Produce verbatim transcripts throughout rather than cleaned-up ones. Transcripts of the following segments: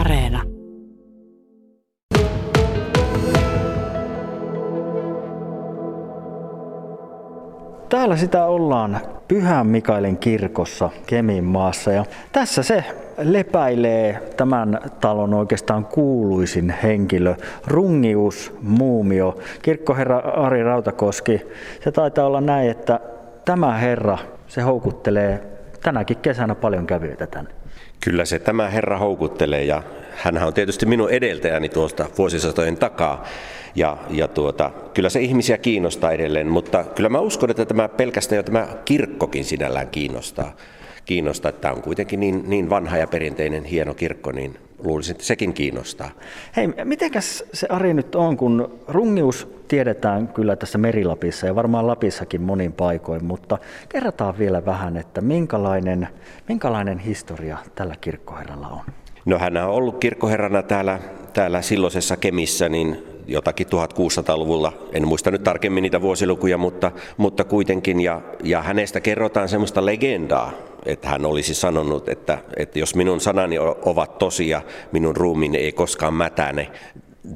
Areena. Täällä sitä ollaan Pyhän Mikaelin kirkossa Keminmaassa ja tässä se lepäilee tämän talon oikeastaan kuuluisin henkilö, Rungius muumio, kirkkoherra Ari Rautakoski. Se taitaa olla näin, että tämä herra se houkuttelee tänäkin kesänä paljon kävijöitä tänne. Kyllä se tämä herra houkuttelee ja hänhän on tietysti minun edeltäjäni tuosta vuosisatojen takaa ja, ja tuota, kyllä se ihmisiä kiinnostaa edelleen, mutta kyllä mä uskon, että tämä pelkästään jo tämä kirkkokin sinällään kiinnostaa. Kiinnostaa, että tämä on kuitenkin niin, niin vanha ja perinteinen hieno kirkko, niin luulisin, että sekin kiinnostaa. Hei, mitenkäs se Ari nyt on, kun Rungius tiedetään kyllä tässä Merilapissa ja varmaan Lapissakin monin paikoin, mutta kerrataan vielä vähän, että minkälainen, minkälainen historia tällä kirkkoherralla on? No hän on ollut kirkkoherrana täällä, täällä silloisessa Kemissä, niin jotakin tuhatkuusisataaluvulla, en muista nyt tarkemmin niitä vuosilukuja, mutta, mutta kuitenkin, ja, ja hänestä kerrotaan semmoista legendaa, että hän olisi sanonut, että, että jos minun sanani ovat tosia, minun ruumiini ei koskaan mätäne.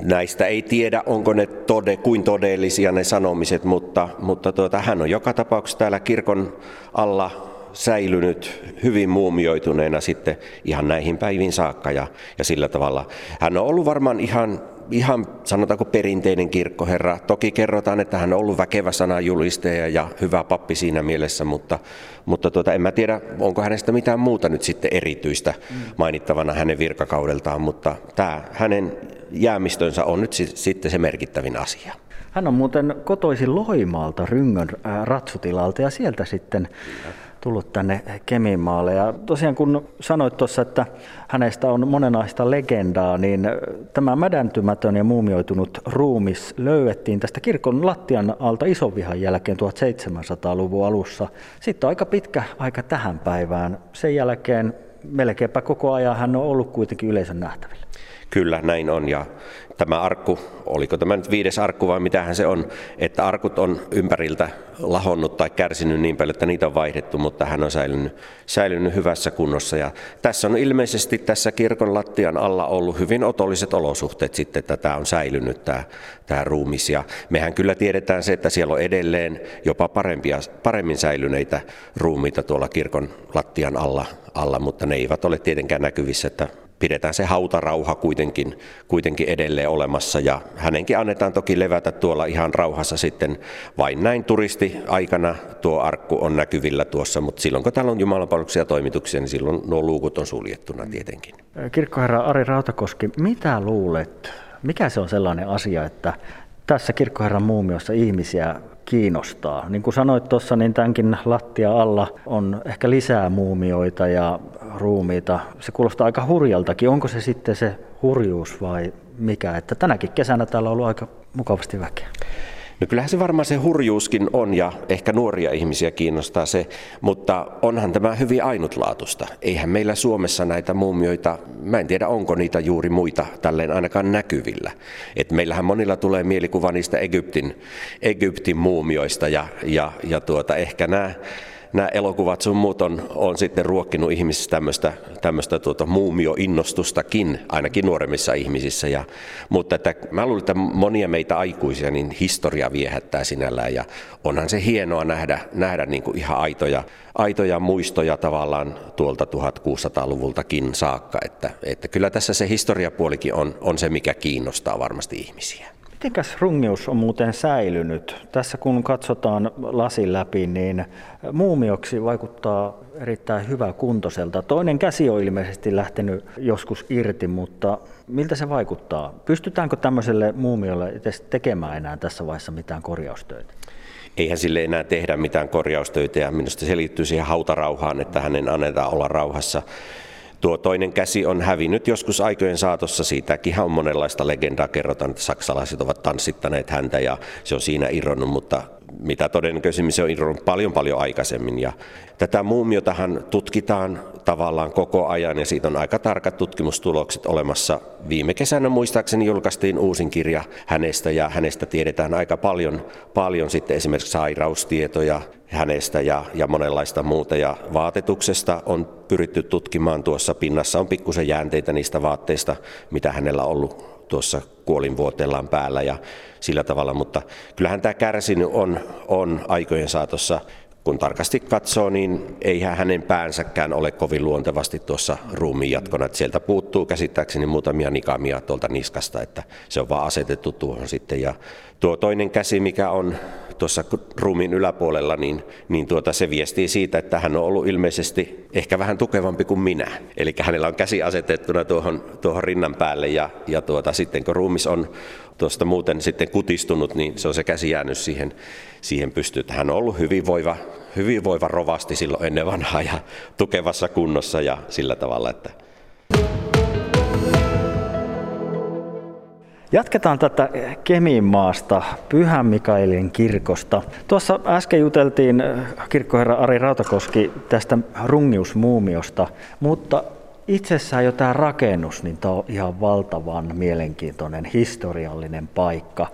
Näistä ei tiedä, onko ne tode, kuin todellisia ne sanomiset, mutta, mutta tuota, hän on joka tapauksessa täällä kirkon alla säilynyt hyvin muumioituneena sitten ihan näihin päiviin saakka ja, ja sillä tavalla. Hän on ollut varmaan ihan, ihan sanotaanko perinteinen kirkkoherra. Toki kerrotaan, että hän on ollut väkevä sananjulistaja ja hyvä pappi siinä mielessä, mutta, mutta tuota, en mä tiedä, onko hänestä mitään muuta nyt sitten erityistä mainittavana hänen virkakaudeltaan, mutta tämä hänen jäämistönsä on nyt sitten se merkittävin asia. Hän on muuten kotoisin Loimaalta, Ryngön ratsutilalta ja sieltä sitten tullut tänne Keminmaalle. Ja tosiaan kun sanoit tuossa, että hänestä on monenlaista legendaa, niin tämä mädäntymätön ja muumioitunut ruumis löydettiin tästä kirkon lattian alta isonvihan jälkeen seitsemäntoistasadan luvun alussa. Sitten on aika pitkä aika tähän päivään. Sen jälkeen melkeinpä koko ajan hän on ollut kuitenkin yleisön nähtävillä. Kyllä, näin on. Ja tämä arkku, oliko tämä nyt viides arkku vai mitähän se on, että arkut on ympäriltä lahonnut tai kärsinyt niin paljon, että niitä on vaihdettu, mutta hän on säilynyt, säilynyt hyvässä kunnossa. Ja tässä on ilmeisesti tässä kirkon lattian alla ollut hyvin otolliset olosuhteet sitten, että tämä on säilynyt tämä, tämä ruumis. Ja mehän kyllä tiedetään se, että siellä on edelleen jopa parempia, paremmin säilyneitä ruumiita tuolla kirkon lattian alla, alla, mutta ne eivät ole tietenkään näkyvissä, että pidetään se hautarauha kuitenkin, kuitenkin edelleen olemassa ja hänenkin annetaan toki levätä tuolla ihan rauhassa sitten. Vain näin turistiaikana tuo arkku on näkyvillä tuossa, mutta silloin kun täällä on jumalanpalveluksia ja toimituksia, niin silloin nuo luukut on suljettuna tietenkin. Kirkkoherra Ari Rautakoski, mitä luulet, mikä se on sellainen asia, että tässä kirkkoherran muumiossa ihmisiä kiinnostaa? Niin kuin sanoit tuossa, niin tämänkin lattia alla on ehkä lisää muumioita ja ruumiita. Se kuulostaa aika hurjaltakin. Onko se sitten se hurjuus vai mikä? Että tänäkin kesänä täällä on ollut aika mukavasti väkeä. No kyllähän se varmaan se hurjuuskin on ja ehkä nuoria ihmisiä kiinnostaa se, mutta onhan tämä hyvin ainutlaatusta. Eihän meillä Suomessa näitä muumioita, mä en tiedä onko niitä juuri muita tälleen ainakaan näkyvillä. Et meillähän monilla tulee mielikuva niistä Egyptin, Egyptin muumioista ja, ja, ja tuota, ehkä nämä Nämä elokuvat sun muut on, on sitten ruokkinut ihmisissä tämmöistä, tämmöistä tuota muumioinnostustakin, ainakin nuoremmissa ihmisissä. Ja, mutta että, mä luulen, että monia meitä aikuisia niin historia viehättää sinällään ja onhan se hienoa nähdä, nähdä niin kuin ihan aitoja, aitoja muistoja tavallaan tuolta tuhatkuusisataaluvultakin saakka. Että, että kyllä tässä se historiapuolikin on, on se, mikä kiinnostaa varmasti ihmisiä. Mitenkäs Rungius on muuten säilynyt? Tässä kun katsotaan lasin läpi, niin muumioksi vaikuttaa erittäin hyvä kuntoiselta. Toinen käsi on ilmeisesti lähtenyt joskus irti, mutta miltä se vaikuttaa? Pystytäänkö tämmöiselle muumiolle edes tekemään enää tässä vaiheessa mitään korjaustöitä? Eihän sille enää tehdä mitään korjaustöitä ja minusta se liittyy siihen hautarauhaan, että hänen annetaan olla rauhassa. Tuo toinen käsi on hävinnyt joskus aikojen saatossa, siitäkin on monenlaista legendaa, kerrotaan, että saksalaiset ovat tanssittaneet häntä ja se on siinä irronnut, mutta mitä todennäköisemmin se on irronnut paljon paljon aikaisemmin. Ja tätä muumiotahan tutkitaan tavallaan koko ajan ja siitä on aika tarkat tutkimustulokset olemassa. Viime kesänä muistaakseni julkaistiin uusin kirja hänestä ja hänestä tiedetään aika paljon, paljon sitten esimerkiksi sairaustietoja hänestä ja, ja monenlaista muuta. Ja vaatetuksesta on pyritty tutkimaan tuossa pinnassa, on pikkusen jäänteitä niistä vaatteista, mitä hänellä on ollut tuossa kuolinvuoteellaan päällä ja sillä tavalla, mutta kyllähän tämä kärsinyt on, on aikojen saatossa. Kun tarkasti katsoo, niin eihän hänen päänsäkään ole kovin luontevasti tuossa ruumiin jatkona. Että sieltä puuttuu käsittääkseni muutamia nikamia tuolta niskasta, että se on vaan asetettu tuohon sitten. Ja tuo toinen käsi, mikä on tuossa ruumiin yläpuolella, niin, niin tuota, se viestii siitä, että hän on ollut ilmeisesti ehkä vähän tukevampi kuin minä. Eli hänellä on käsi asetettuna tuohon, tuohon rinnan päälle ja, ja tuota, sitten kun ruumis on tuosta muuten sitten kutistunut, niin se on se käsi jäänyt siihen, siihen pystyyn. Hän on ollut hyvinvoiva, hyvinvoiva rovasti silloin ennen vanhaa ja tukevassa kunnossa ja sillä tavalla, että... Jatketaan tätä Keminmaasta, Pyhän Mikaelin kirkosta. Tuossa äsken juteltiin kirkkoherra Ari Rautakoski tästä Rungius-muumiosta, mutta itsessään jo tämä rakennus, niin tämä on ihan valtavan mielenkiintoinen historiallinen paikka.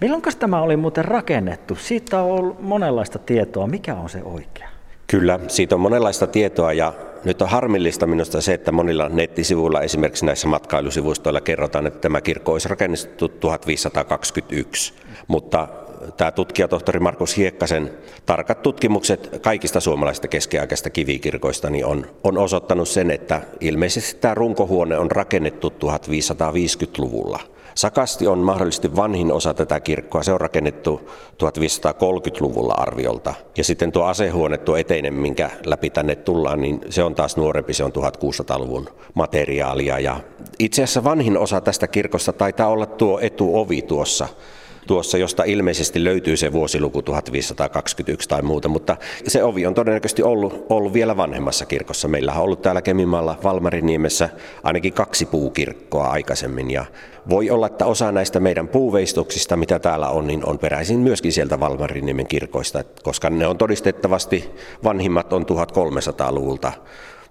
Milloinkas tämä oli muuten rakennettu? Siitä on ollut monenlaista tietoa. Mikä on se oikea? Kyllä, siitä on monenlaista tietoa ja nyt on harmillista minusta se, että monilla nettisivuilla, esimerkiksi näissä matkailusivustoilla kerrotaan, että tämä kirkko olisi rakennettu tuhatviisisataakaksikymmentäyksi, mutta tämä tutkija tohtori Markus Hiekkasen tarkat tutkimukset kaikista suomalaisista keskiaikaisista kivikirkoista niin on, on osoittanut sen, että ilmeisesti tämä runkohuone on rakennettu tuhatviisisataaviisikymmentäluvulla. Sakasti on mahdollisesti vanhin osa tätä kirkkoa, se on rakennettu tuhatviisisataakolmekymmentäluvulla arviolta. Ja sitten tuo asehuone, tuo eteinen, minkä läpi tänne tullaan, niin se on taas nuorempi, se on tuhatkuusisataaluvun materiaalia. Ja itse asiassa vanhin osa tästä kirkosta taitaa olla tuo etuovi tuossa. Tuossa, josta ilmeisesti löytyy se vuosiluku tuhatviisisataakaksikymmentäyksi tai muuta, mutta se ovi on todennäköisesti ollut, ollut vielä vanhemmassa kirkossa. Meillä on ollut täällä Keminmaalla Valmariniemessä ainakin kaksi puukirkkoa aikaisemmin ja voi olla, että osa näistä meidän puuveistuksista, mitä täällä on, niin on peräisin myöskin sieltä Valmariniemen kirkoista, koska ne on todistettavasti vanhimmat on tuhatkolmesataaluvulta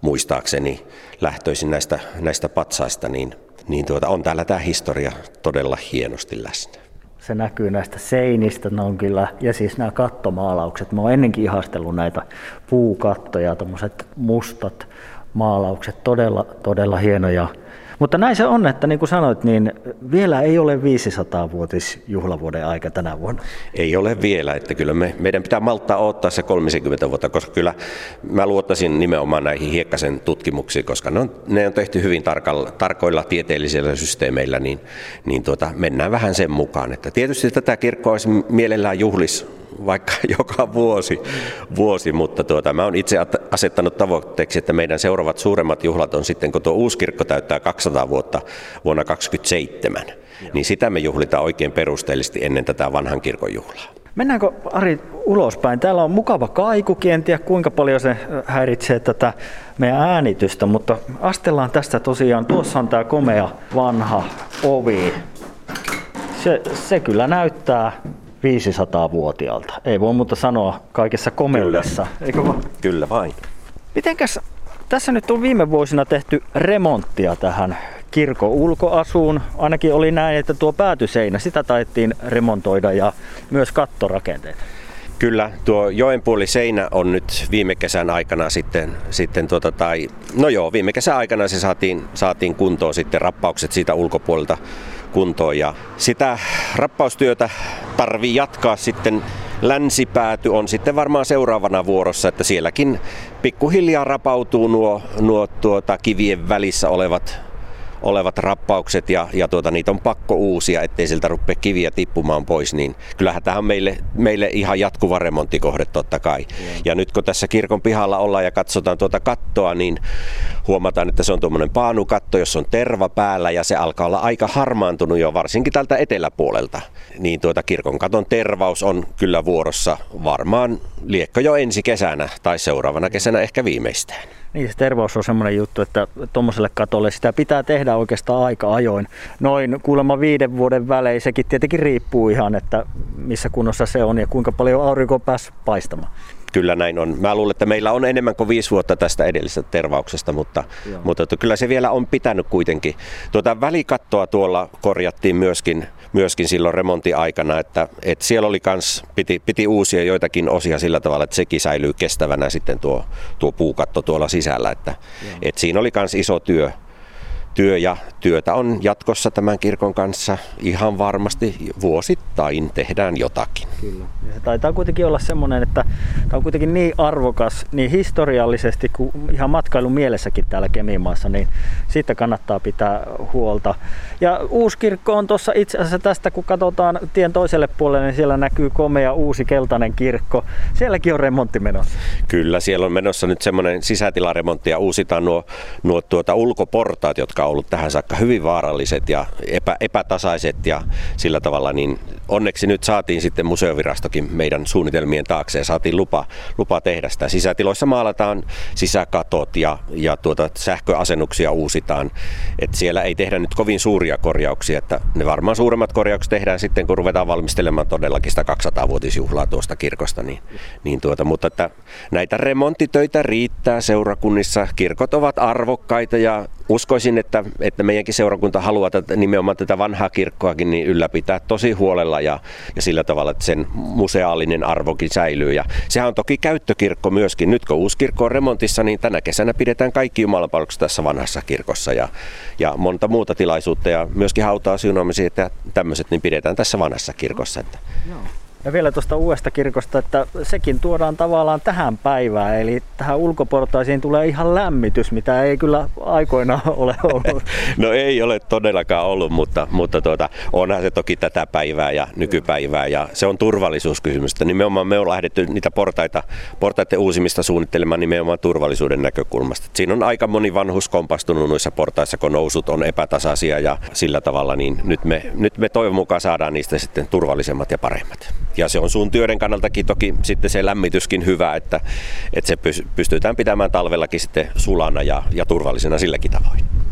muistaakseni lähtöisin näistä, näistä patsaista, niin, niin tuota, on täällä tämä historia todella hienosti läsnä. Se näkyy näistä seinistä, ne on kyllä, ja siis nämä kattomaalaukset. Mä oon ennenkin ihastellut näitä puukattoja, tommoset mustat maalaukset, todella, todella hienoja. Mutta näin se on, että niin kuin sanoit, niin vielä ei ole viisisataavuotisjuhlavuoden aika tänä vuonna. Ei ole vielä, että kyllä me, meidän pitää malttaa odottaa se kolmekymmentä vuotta, koska kyllä mä luottaisin nimenomaan näihin Hiekkasen tutkimuksiin, koska ne on, ne on tehty hyvin tarkalla, tarkoilla tieteellisillä systeemeillä, niin, niin tuota, mennään vähän sen mukaan. Että tietysti tätä kirkkoa olisi mielellään juhlis vaikka joka vuosi, vuosi mutta tuota, mä oon itse asettanut tavoitteeksi, että meidän seuraavat suuremmat juhlat on sitten, kun tuo uusi kirkko täyttää kaksisataa vuotta vuonna kaksikymmentäseitsemän, Joo. Niin sitä me juhlitaan oikein perusteellisesti ennen tätä vanhan kirkon juhlaa. Mennäänkö, Ari, ulospäin? Täällä on mukava kaikukin, en tiedä kuinka paljon se häiritsee tätä meidän äänitystä, mutta astellaan tästä tosiaan. Tuossa on tämä komea vanha ovi. Se, se kyllä näyttää viisisataavuotiaalta. Ei voi muuta sanoa kaikessa komeudessa. Eikö vaan? Kyllä vain. Mitenkäs tässä nyt on viime vuosina tehty remonttia tähän kirkon ulkoasuun? Ainakin oli näin, että tuo päätyseinä, sitä taidettiin remontoida ja myös kattorakenteet. Kyllä, tuo joenpuoliseinä on nyt viime kesän aikana sitten, sitten tuota, tai no joo, viime kesän aikana se saatiin, saatiin kuntoon sitten rappaukset siitä ulkopuolelta kuntoon ja sitä rappaustyötä tarvii jatkaa sitten. Länsipääty on sitten varmaan seuraavana vuorossa, että sielläkin pikkuhiljaa rapautuu nuo, nuo tuota, kivien välissä olevat, olevat rappaukset ja, ja tuota, niitä on pakko uusia, ettei sieltä rupea kiviä tippumaan pois, niin kyllähän tämä on meille, meille ihan jatkuva remonttikohde totta kai. Ja nyt kun tässä kirkon pihalla ollaan ja katsotaan tuota kattoa, niin huomataan, että se on tuommoinen paanukatto, jossa on terva päällä ja se alkaa olla aika harmaantunut jo varsinkin tältä eteläpuolelta. Niin tuota kirkon katon tervaus on kyllä vuorossa varmaan liekko jo ensi kesänä tai seuraavana kesänä ehkä viimeistään. Niin, se tervaus on semmoinen juttu, että tuommoiselle katolle sitä pitää tehdä oikeastaan aika ajoin. Noin kuulemma viiden vuoden välein, sekin tietenkin riippuu ihan, että missä kunnossa se on ja kuinka paljon aurinko on päässyt paistamaan. Kyllä näin on. Mä luulen, että meillä on enemmän kuin viisi vuotta tästä edellisestä tervauksesta, mutta, mutta kyllä se vielä on pitänyt kuitenkin. Tuota välikattoa tuolla korjattiin myöskin, myöskin silloin remontiaikana, että, että siellä oli kans, piti, piti uusia joitakin osia sillä tavalla, että sekin säilyy kestävänä sitten tuo, tuo puukatto tuolla sisällä. Että, että siinä oli kans iso työ. Työ ja työtä on jatkossa tämän kirkon kanssa ihan varmasti vuosittain tehdään jotakin. Kyllä. Ja se taitaa kuitenkin olla semmoinen, että tämä on kuitenkin niin arvokas niin historiallisesti kuin ihan matkailun mielessäkin täällä Keminmaassa, niin siitä kannattaa pitää huolta. Ja uusi kirkko on tuossa itse asiassa tästä, kun katsotaan tien toiselle puolelle, niin siellä näkyy komea uusi keltainen kirkko. Sielläkin on remontti menossa. Kyllä, siellä on menossa nyt semmoinen sisätilaremontti ja uusitaan nuo, nuo tuota ulkoportaat, jotka on ollut tähän saakka hyvin vaaralliset ja epä, epätasaiset ja sillä tavalla, niin onneksi nyt saatiin sitten Museovirastokin meidän suunnitelmien taakse ja saatiin lupa, lupa tehdä sitä. Sisätiloissa maalataan sisäkatot ja, ja tuota sähköasennuksia uusitaan. Et siellä ei tehdä nyt kovin suuria korjauksia, että ne varmaan suuremmat korjaukset tehdään sitten, kun ruvetaan valmistelemaan todellakin sitä kaksisataavuotisjuhlaa tuosta kirkosta. Niin, niin tuota, mutta että näitä remonttitöitä riittää seurakunnissa. Kirkot ovat arvokkaita ja uskoisin, että, että meidänkin seurakunta haluaa tätä, nimenomaan tätä vanhaa kirkkoakin niin ylläpitää tosi huolella ja, ja sillä tavalla, että sen museaalinen arvokin säilyy. Ja sehän on toki käyttökirkko myöskin. Nyt kun uusi kirkko on remontissa, niin tänä kesänä pidetään kaikki jumalanpalvelukset tässä vanhassa kirkossa ja, ja monta muuta tilaisuutta ja myöskin hautaa siunaamisia ja tämmöiset niin pidetään tässä vanhassa kirkossa. Että. Ja vielä tuosta uudesta kirkosta, että sekin tuodaan tavallaan tähän päivään, eli tähän ulkoportaisiin tulee ihan lämmitys, mitä ei kyllä aikoinaan ole ollut. No ei ole todellakaan ollut, mutta, mutta tuota, onhan se toki tätä päivää ja nykypäivää, ja se on turvallisuuskysymys. Nimenomaan me on lähdetty niitä portaita, portaiden uusimista suunnittelemaan nimenomaan turvallisuuden näkökulmasta. Siinä on aika moni vanhus kompastunut noissa portaissa, kun nousut on epätasaisia, ja sillä tavalla niin nyt me, nyt me toivon mukaan saadaan niistä sitten turvallisemmat ja paremmat. Ja se on sun työiden kannaltakin toki sitten se lämmityskin hyvä, että, että se pystytään pitämään talvellakin sitten sulana ja, ja turvallisena silläkin tavoin.